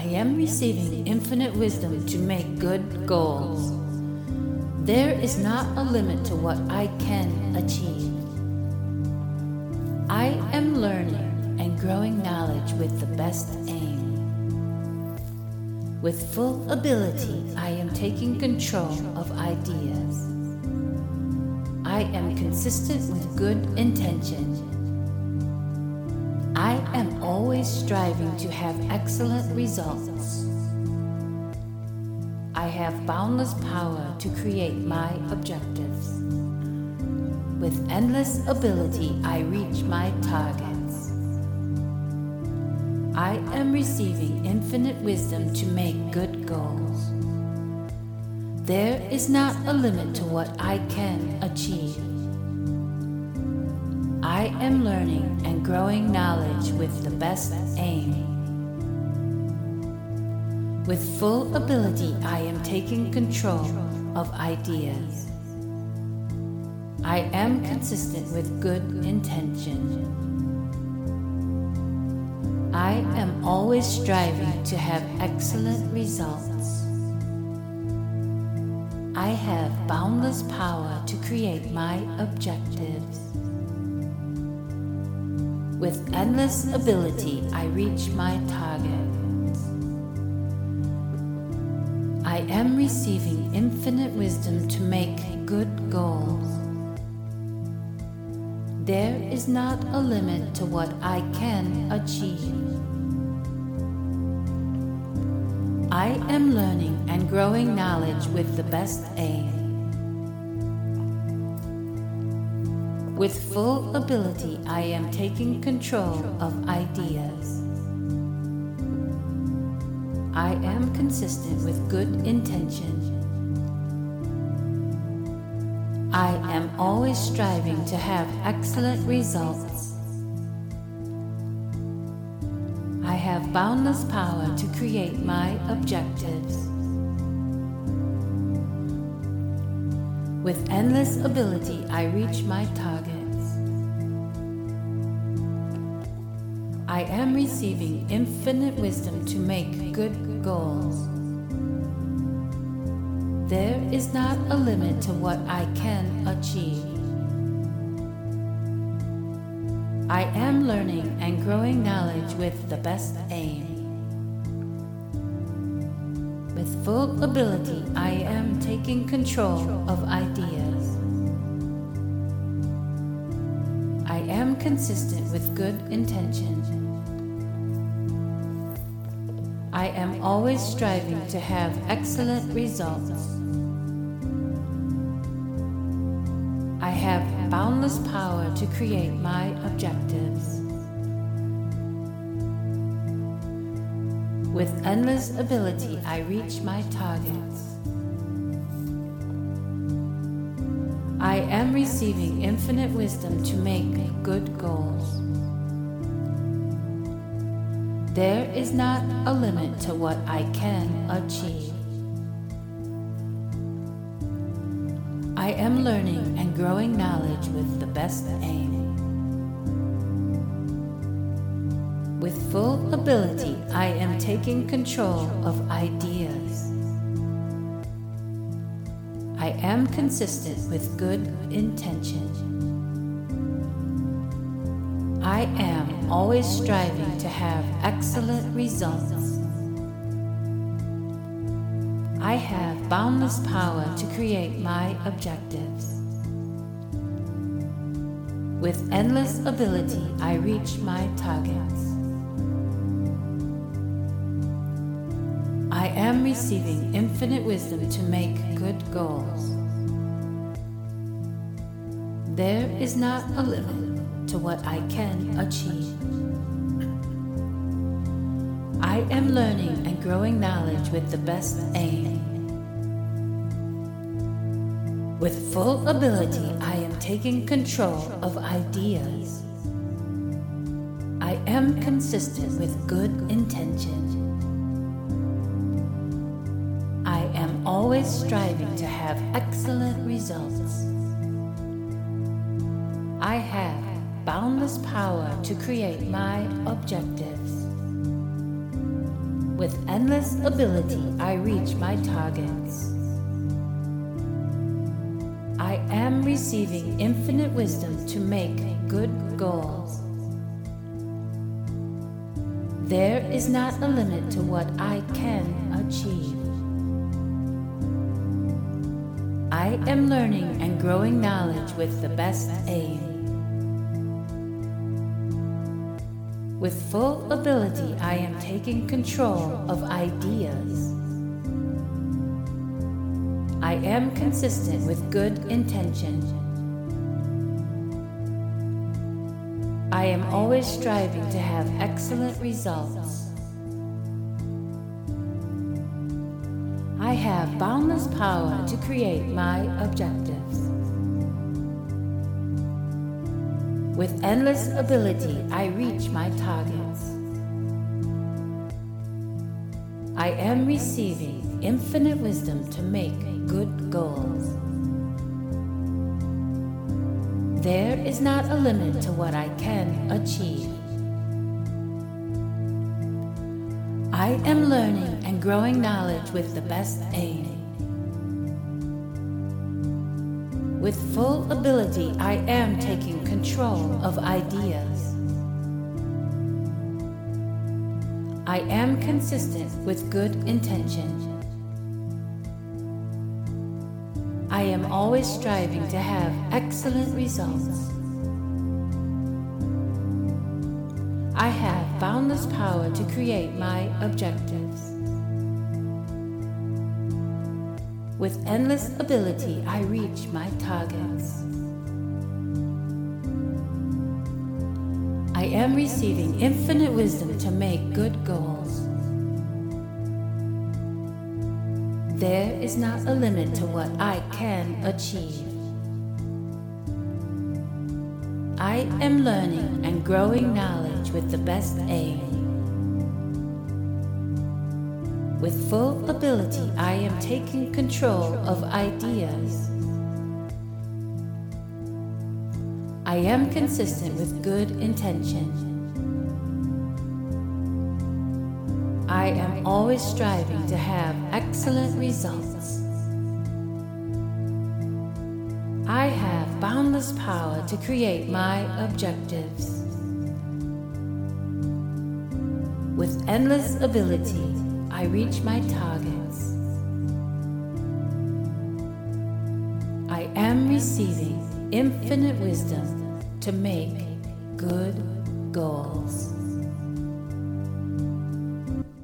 I am receiving infinite wisdom to make good goals. There is not a limit to what I can achieve. I am learning and growing knowledge with the best aim. With full ability, I am taking control of ideas. I am consistent with good intention. I am always striving to have excellent results. I have boundless power to create my objectives. With endless ability, I reach my targets. I am receiving infinite wisdom to make good goals. There is not a limit to what I can achieve. I am learning and growing knowledge with the best aim. With full ability, I am taking control of ideas. I am consistent with good intention. I am always striving to have excellent results. I have boundless power to create my objectives. With endless ability, I reach my targets. I am receiving infinite wisdom to make good goals. There is not a limit to what I can achieve. I am learning and growing knowledge with the best aim. With full ability, I am taking control of ideas. I am consistent with good intention. I am always striving to have excellent results. I have boundless power to create my objectives. With endless ability, I reach my targets. I am receiving infinite wisdom to make good goals. There is not a limit to what I can achieve. I am learning and growing knowledge with the best aim. With full ability, I am taking control of ideas. I am consistent with good intention. I am always striving to have excellent results. I have boundless power to create my objectives. With endless ability, I reach my targets. I am receiving infinite wisdom to make good goals. There is not a limit to what I can achieve. I am learning and growing knowledge with the best aim. With full ability, I am taking control of ideas. I am consistent with good intention. I am always striving to have excellent results. I have boundless power to create my objectives. With endless ability, I reach my targets. I am receiving infinite wisdom to make good goals. There is not a limit to what I can achieve. I am learning and growing knowledge with the best aim. With full ability, I am taking control of ideas. I am consistent with good intention. I am always striving to have excellent results. I have boundless power to create my objectives. With endless ability, I reach my targets. I am receiving infinite wisdom to make good goals. There is not a limit to what I can achieve. I am learning and growing knowledge with the best aim. With full ability, I am taking control of ideas. I am consistent with good intention. I am always striving to have excellent results. I have boundless power to create my objectives. With endless ability, I reach my targets. I am receiving infinite wisdom to make good goals. There is not a limit to what I can achieve. I am learning and growing knowledge with the best aim. With full ability, I am taking control of ideas. I am consistent with good intention. I am always striving to have excellent results. I have boundless power to create my objectives. With endless ability, I reach my targets. I am receiving infinite wisdom to make good goals. There is not a limit to what I can achieve. I am learning and growing knowledge with the best aim. With full ability, I am taking control of ideas. I am consistent with good intention. I am always striving to have excellent results. I have boundless power to create my objectives. With endless ability, I reach my targets. I am receiving infinite wisdom to make good goals.